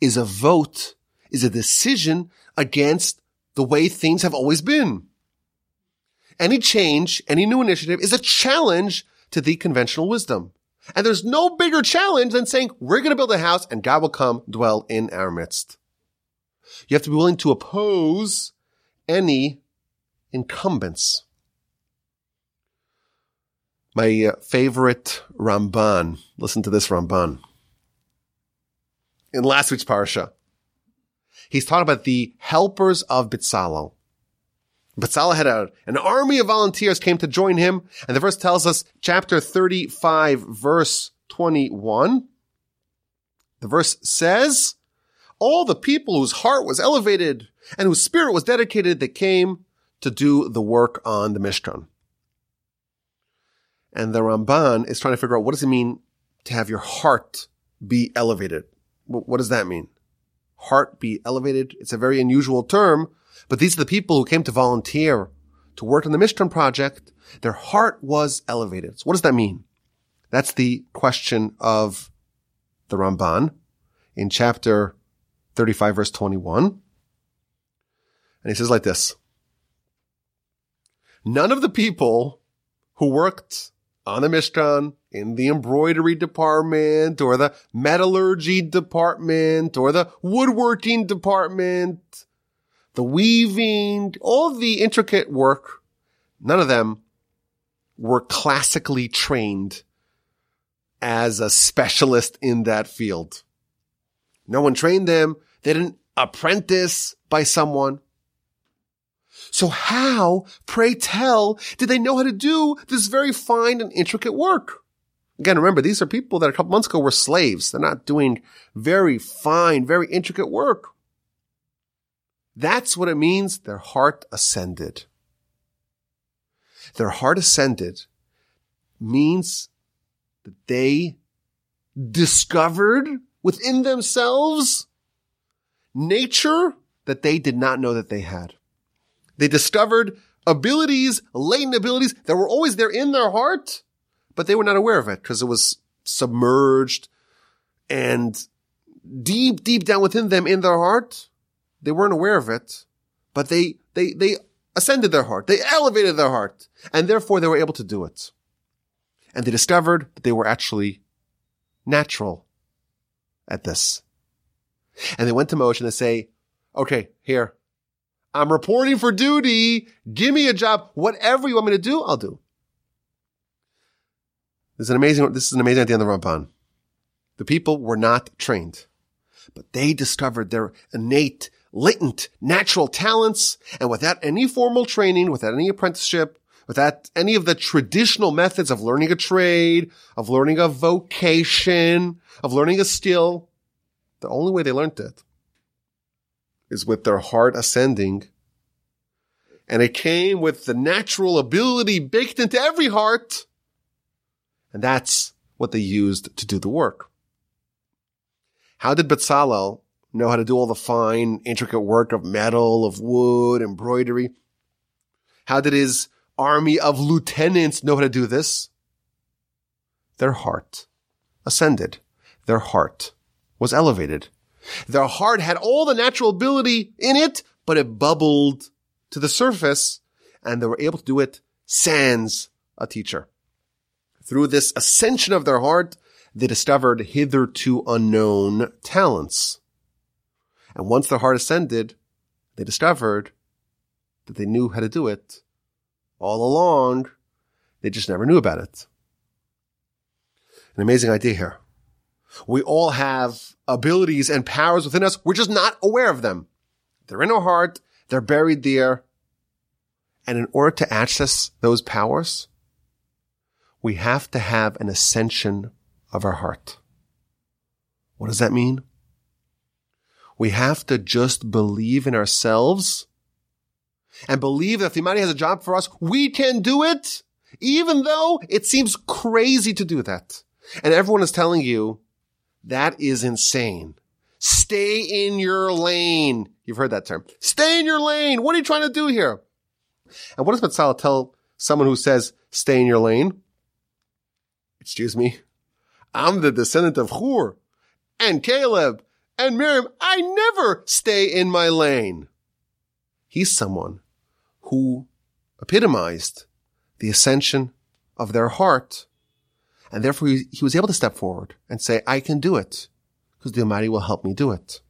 is a vote, is a decision against the way things have always been. Any change, any new initiative is a challenge to the conventional wisdom. And there's no bigger challenge than saying, we're going to build a house and God will come dwell in our midst. You have to be willing to oppose any incumbents. My favorite Ramban, listen to this Ramban. In last week's Parsha, he's talking about the helpers of Betzalel. Betzalel had an army of volunteers came to join him. And the verse tells us, chapter 35, verse 21. The verse says, all the people whose heart was elevated and whose spirit was dedicated, they came to do the work on the Mishkan. And the Ramban is trying to figure out, what does it mean to have your heart be elevated? What does that mean? Heart be elevated? It's a very unusual term. But these are the people who came to volunteer to work on the Mishkan project. Their heart was elevated. So what does that mean? That's the question of the Ramban in chapter 35, verse 21. And he says like this. None of the people who worked on the Mishkan in the embroidery department or the metallurgy department or the woodworking department, the weaving, all the intricate work, none of them were classically trained as a specialist in that field. No one trained them. They didn't apprentice by someone. So how, pray tell, did they know how to do this very fine and intricate work? Again, remember, these are people that a couple months ago were slaves. They're not doing very fine, very intricate work. That's what it means. Their heart ascended. Their heart ascended means that they discovered within themselves nature that they did not know that they had. They discovered abilities, latent abilities that were always there in their heart, but they were not aware of it because it was submerged and deep, deep down within them in their heart. They weren't aware of it, but they ascended their heart. They elevated their heart, and therefore they were able to do it. And they discovered that they were actually natural at this. And they went to Moshe and they say, okay, here, I'm reporting for duty. Give me a job. Whatever you want me to do, I'll do. This is an amazing idea on the Ramban. The people were not trained, but they discovered their innate, latent, natural talents, and without any formal training, without any apprenticeship, without any of the traditional methods of learning a trade, of learning a vocation, of learning a skill, the only way they learned it is with their heart ascending. And it came with the natural ability baked into every heart. And that's what they used to do the work. How did Betzalel know how to do all the fine, intricate work of metal, of wood, embroidery? How did his army of lieutenants know how to do this? Their heart ascended. Their heart was elevated. Their heart had all the natural ability in it, but it bubbled to the surface, and they were able to do it sans a teacher. Through this ascension of their heart, they discovered hitherto unknown talents. And once their heart ascended, they discovered that they knew how to do it all along. They just never knew about it. An amazing idea here. We all have abilities and powers within us. We're just not aware of them. They're in our heart. They're buried there. And in order to access those powers, we have to have an ascension of our heart. What does that mean? We have to just believe in ourselves and believe that if humanity has a job for us, we can do it, even though it seems crazy to do that. And everyone is telling you, that is insane. Stay in your lane. You've heard that term. Stay in your lane. What are you trying to do here? And what does Betzalel tell someone who says, stay in your lane? Excuse me. I'm the descendant of Chur and Caleb and Miriam. I never stay in my lane. He's someone who epitomized the ascension of their heart. And therefore, he was able to step forward and say, I can do it because the Almighty will help me do it.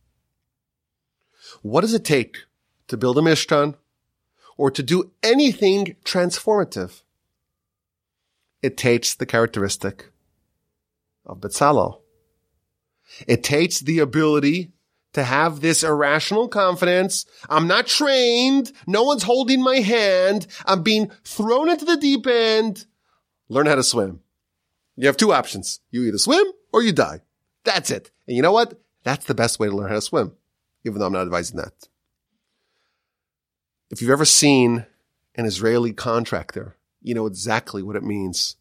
What does it take to build a Mishkan or to do anything transformative? It takes the characteristic of Betzalel. It takes the ability to have this irrational confidence. I'm not trained. No one's holding my hand. I'm being thrown into the deep end. Learn how to swim. You have two options. You either swim or you die. That's it. And you know what? That's the best way to learn how to swim, even though I'm not advising that. If you've ever seen an Israeli contractor, you know exactly what it means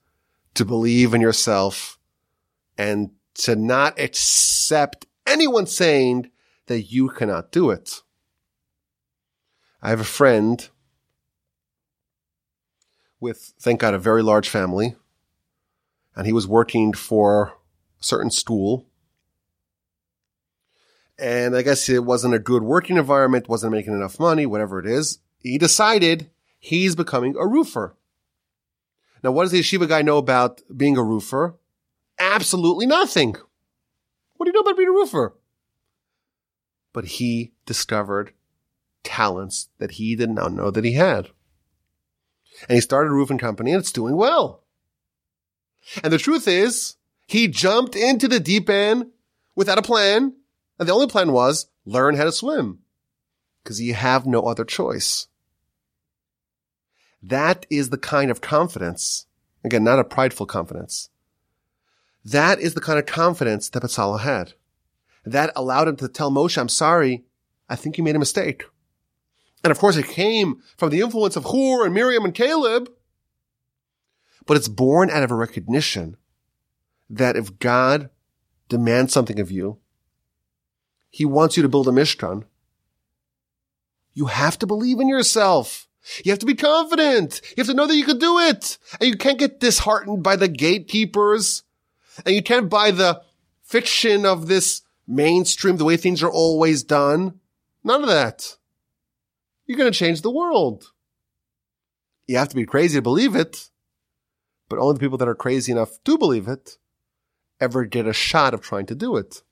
to believe in yourself and to not accept anyone saying that you cannot do it. I have a friend with, thank God, a very large family. And he was working for a certain school. And I guess it wasn't a good working environment, wasn't making enough money, whatever it is. He decided he's becoming a roofer. Now, what does the yeshiva guy know about being a roofer? Absolutely nothing. What do you know about being a roofer? But he discovered talents that he did not know that he had. And he started a roofing company, and it's doing well. And the truth is, he jumped into the deep end without a plan. And the only plan was learn how to swim because you have no other choice. That is the kind of confidence. Again, not a prideful confidence. That is the kind of confidence that Betzalel had. That allowed him to tell Moshe, I'm sorry, I think you made a mistake. And of course, it came from the influence of Hur and Miriam and Caleb. But it's born out of a recognition that if God demands something of you, He wants you to build a Mishkan, you have to believe in yourself. You have to be confident. You have to know that you can do it. And you can't get disheartened by the gatekeepers. And you can't buy the fiction of this mainstream, the way things are always done. None of that. You're going to change the world. You have to be crazy to believe it. But only the people that are crazy enough to believe it ever get a shot of trying to do it.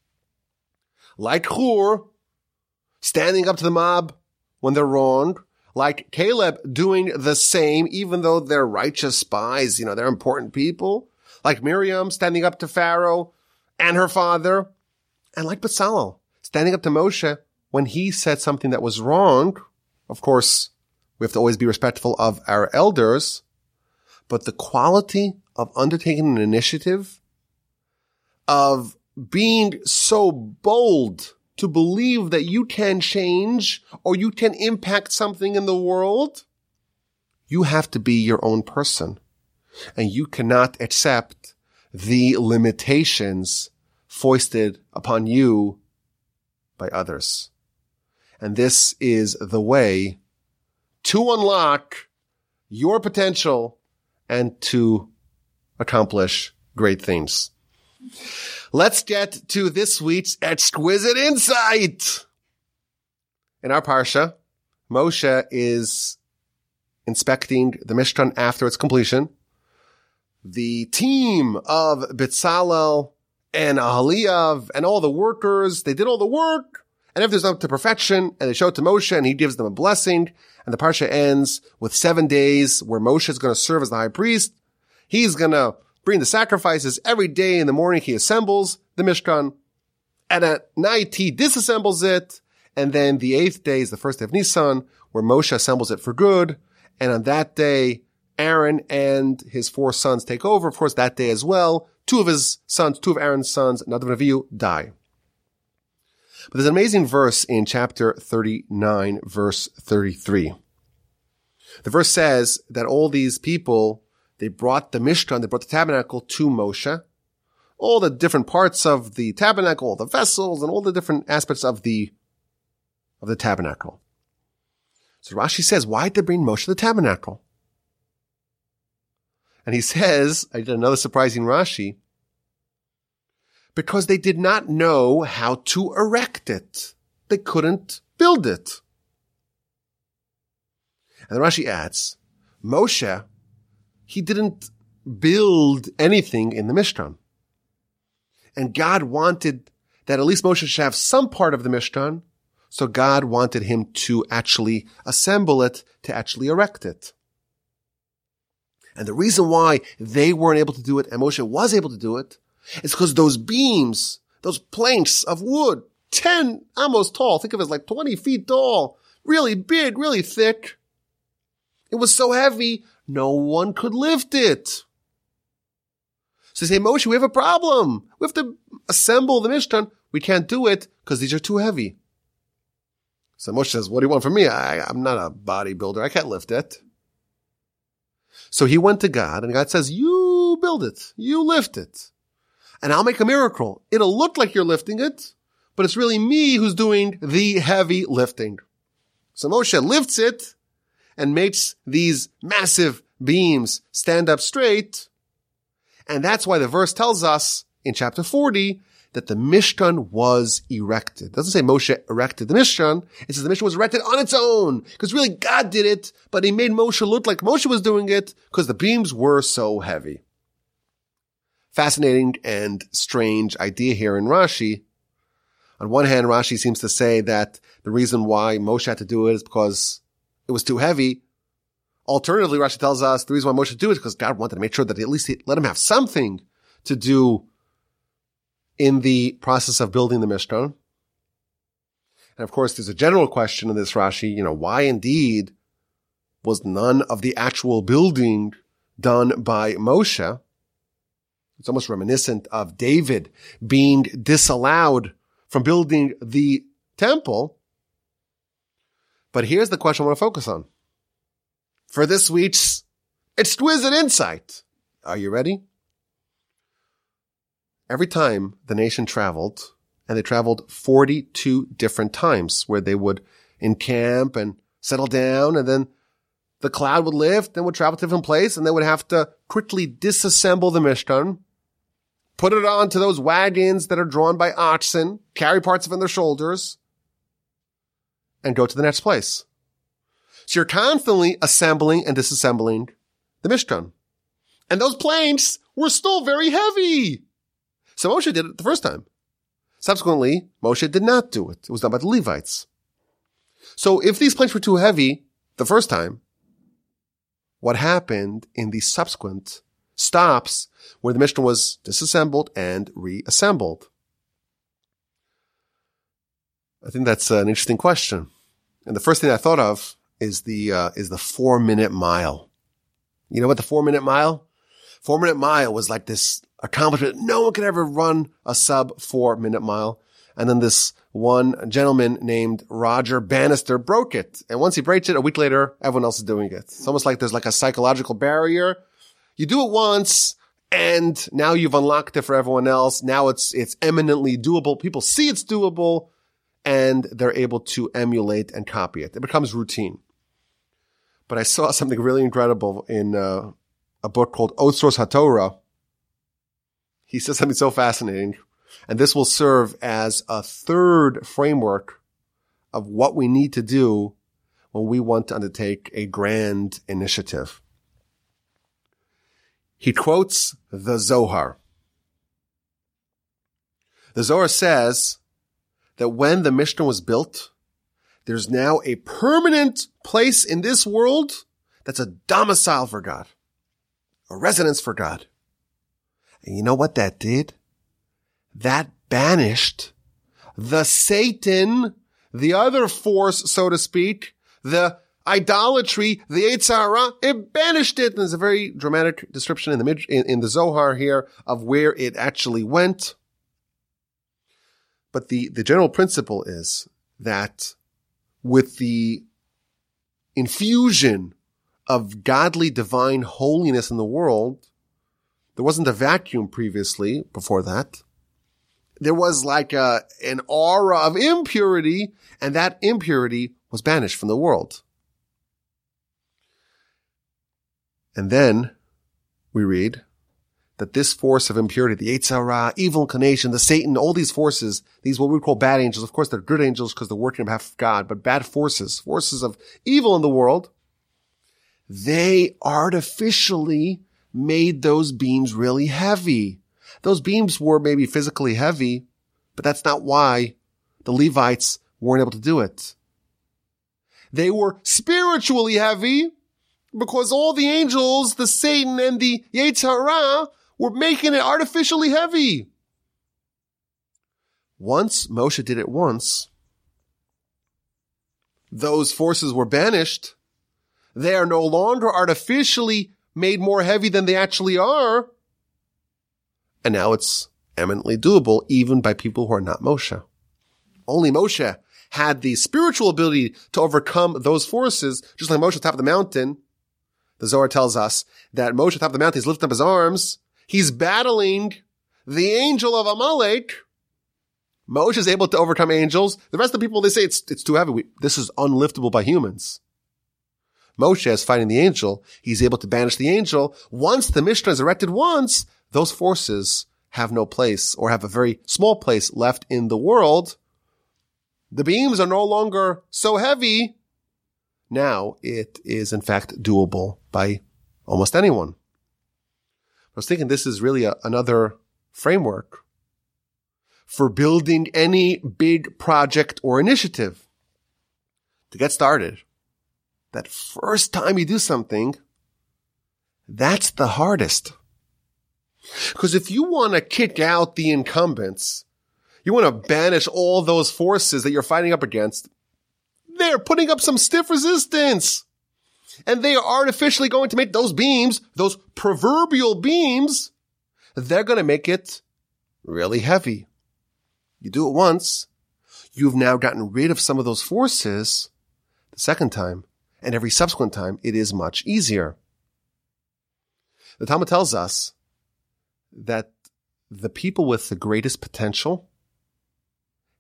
Like Hur, standing up to the mob when they're wrong. Like Caleb, doing the same, even though they're righteous spies, you know, they're important people. Like Miriam, standing up to Pharaoh and her father. And like Betzalel, standing up to Moshe when he said something that was wrong. Of course, we have to always be respectful of our elders. But the quality of undertaking an initiative, of being so bold to believe that you can change or you can impact something in the world, you have to be your own person. And you cannot accept the limitations foisted upon you by others. And this is the way to unlock your potential and to accomplish great things. Let's get to this week's exquisite insight. In our Parsha, Moshe is inspecting the Mishkan after its completion. The team of Betzalel and Oholiav and all the workers, they did all the work, and everything's up to perfection, and they show it to Moshe, and he gives them a blessing. And the Parsha ends with 7 days where Moshe is going to serve as the high priest. He's going to bring the sacrifices. Every day in the morning, he assembles the Mishkan. And at night, he disassembles it. And then the 8th day is the first day of Nisan, where Moshe assembles it for good. And on that day, Aaron and his 4 sons take over. Of course, that day as well, 2 of Aaron's sons, another one of you, die. But there's an amazing verse in chapter 39, verse 33. The verse says that all these people, they brought the Mishkan, they brought the tabernacle to Moshe. All the different parts of the tabernacle, all the vessels, and all the different aspects of the tabernacle. So Rashi says, why did they bring Moshe the tabernacle? And he says, I did another surprising Rashi, because they did not know how to erect it. They couldn't build it. And Rashi adds, Moshe, he didn't build anything in the Mishkan. And God wanted that at least Moshe should have some part of the Mishkan, so God wanted him to actually assemble it, to actually erect it. And the reason why they weren't able to do it and Moshe was able to do it is because those beams, those planks of wood, 10 amos tall, think of it as like 20 feet tall, really big, really thick. It was so heavy, no one could lift it. So they say, Moshe, we have a problem. We have to assemble the Mishkan. We can't do it because these are too heavy. So Moshe says, what do you want from me? I'm not a bodybuilder. I can't lift it. So he went to God, and God says, you build it. You lift it. And I'll make a miracle. It'll look like you're lifting it, but it's really me who's doing the heavy lifting. So Moshe lifts it and makes these massive beams stand up straight. And that's why the verse tells us in chapter 40 that the Mishkan was erected. It doesn't say Moshe erected the Mishkan. It says the Mishkan was erected on its own, because really God did it, but he made Moshe look like Moshe was doing it because the beams were so heavy. Fascinating and strange idea here in Rashi. On one hand, Rashi seems to say that the reason why Moshe had to do it is because it was too heavy. Alternatively, Rashi tells us the reason why Moshe had to do it is because God wanted to make sure that at least he let him have something to do in the process of building the Mishkan. And of course, there's a general question in this Rashi, why indeed was none of the actual building done by Moshe? It's almost reminiscent of David being disallowed from building the temple. But here's the question I want to focus on for this week's Exquisite Insight. Are you ready? Every time the nation traveled, and they traveled 42 different times, where they would encamp and settle down, and then the cloud would lift, then would travel to a different place, and they would have to quickly disassemble the Mishkan, put it onto those wagons that are drawn by oxen, carry parts of it on their shoulders, and go to the next place. So you're constantly assembling and disassembling the Mishkan. And those planks were still very heavy. So Moshe did it the first time. Subsequently, Moshe did not do it. It was done by the Levites. So if these planks were too heavy the first time, what happened in the subsequent stops where the Mishkan was disassembled and reassembled? I think that's an interesting question. And the first thing I thought of is the 4-minute mile. You know what the 4-minute mile? 4-minute mile was like this accomplishment. No one could ever run a sub 4-minute mile. And then this one gentleman named Roger Bannister broke it. And once he breaks it, a week later, everyone else is doing it. It's almost like there's like a psychological barrier. You do it once and now you've unlocked it for everyone else. Now it's eminently doable. People see it's doable and they're able to emulate and copy it. It becomes routine. But I saw something really incredible in a book called Otsos HaTorah. He says something so fascinating, and this will serve as a third framework of what we need to do when we want to undertake a grand initiative. He quotes the Zohar. The Zohar says that when the Mishkan was built, there's now a permanent place in this world that's a domicile for God, a residence for God. And you know what that did? That banished the Satan, the other force, so to speak, the idolatry, the Yetzer Hara. It banished it. And there's a very dramatic description in the Zohar here of where it actually went. But the general principle is that with the infusion of godly, divine holiness in the world, there wasn't a vacuum previously before that. There was like an aura of impurity, and that impurity was banished from the world. And then we read that this force of impurity, the Yetzer Hara, evil inclination, the Satan, all these forces, these what we would call bad angels. Of course, they're good angels because they're working on behalf of God, but bad forces, forces of evil in the world, they artificially made those beams really heavy. Those beams were maybe physically heavy, but that's not why the Levites weren't able to do it. They were spiritually heavy because all the angels, the Satan and the Yetzer Hara, were making it artificially heavy. Once Moshe did it once, those forces were banished. They are no longer artificially made more heavy than they actually are. And now it's eminently doable even by people who are not Moshe. Only Moshe had the spiritual ability to overcome those forces, just like Moshe at the top of the mountain. The Zohar tells us that Moshe at the top of the mountain, he's lifting up his arms. He's battling the angel of Amalek. Moshe is able to overcome angels. The rest of the people, they say it's too heavy. This is unliftable by humans. Moshe is fighting the angel. He's able to banish the angel. Once the Mishkan is erected once, those forces have no place or have a very small place left in the world. The beams are no longer so heavy. Now it is, in fact, doable by almost anyone. I was thinking this is really another framework for building any big project or initiative. To get started, that first time you do something, that's the hardest. Because if you want to kick out the incumbents, you want to banish all those forces that you're fighting up against, they're putting up some stiff resistance. And they are artificially going to make those beams, those proverbial beams, they're going to make it really heavy. You do it once, you've now gotten rid of some of those forces the second time, and every subsequent time it is much easier. The Talmud tells us that the people with the greatest potential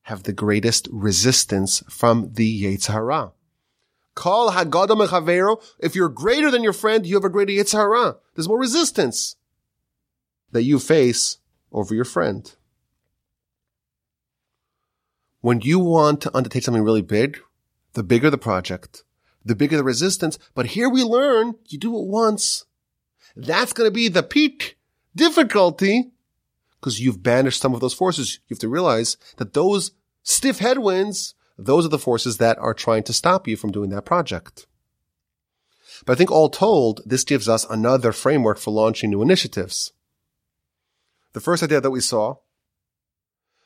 have the greatest resistance from the Yetzer Hara. Kol hagadol mechaveiro. If you're greater than your friend, you have a greater Yetzer Hara. There's more resistance that you face over your friend. When you want to undertake something really big, the bigger the project, the bigger the resistance. But here we learn, you do it once. That's going to be the peak difficulty, because you've banished some of those forces. You have to realize that those stiff headwinds, those are the forces that are trying to stop you from doing that project. But I think all told, this gives us another framework for launching new initiatives. The first idea that we saw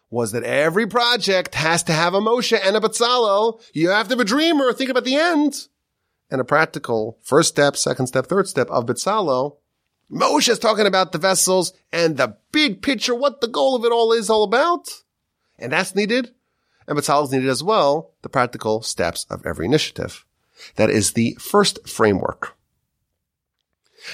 was that every project has to have a Moshe and a Betzalel. You have to have a dreamer, think about the end, and a practical first step, second step, third step of Betzalel. Moshe is talking about the vessels and the big picture, what the goal of it all is all about. And that's needed. And Betzalel is needed as well, the practical steps of every initiative. That is the first framework.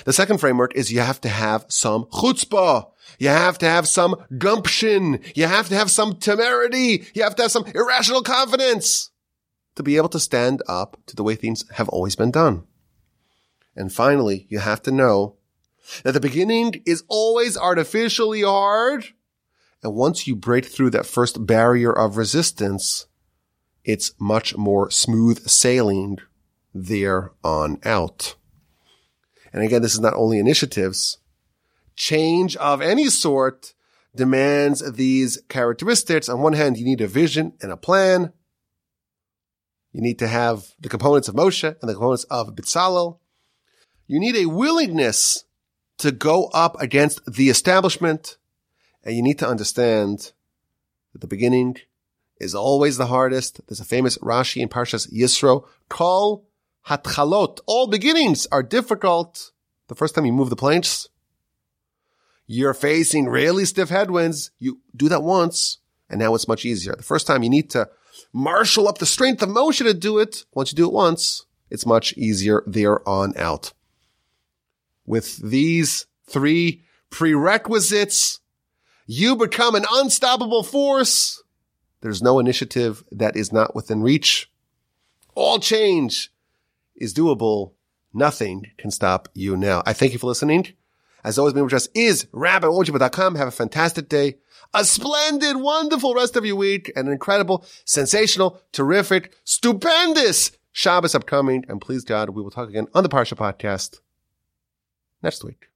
The second framework is you have to have some chutzpah. You have to have some gumption. You have to have some temerity. You have to have some irrational confidence to be able to stand up to the way things have always been done. And finally, you have to know that the beginning is always artificially hard. And once you break through that first barrier of resistance, it's much more smooth sailing there on out. And again, this is not only initiatives. Change of any sort demands these characteristics. On one hand, you need a vision and a plan. You need to have the components of Moshe and the components of Betzalel. You need a willingness to go up against the establishment, and you need to understand that the beginning is always the hardest. There's a famous Rashi in Parshas Yisro, Kol Hatchalot. All beginnings are difficult. The first time you move the planks, you're facing really stiff headwinds. You do that once, and now it's much easier. The first time you need to marshal up the strength of Moshe to do it. Once you do it once, It's much easier there on out. With these three prerequisites, you become an unstoppable force. There's no initiative that is not within reach. All change is doable. Nothing can stop you now. I thank you for listening. As always, my email address is rabbiwolbe@gmail.com. Have a fantastic day, a splendid, wonderful rest of your week, and an incredible, sensational, terrific, stupendous Shabbos upcoming. And please, God, we will talk again on the Parsha podcast next week.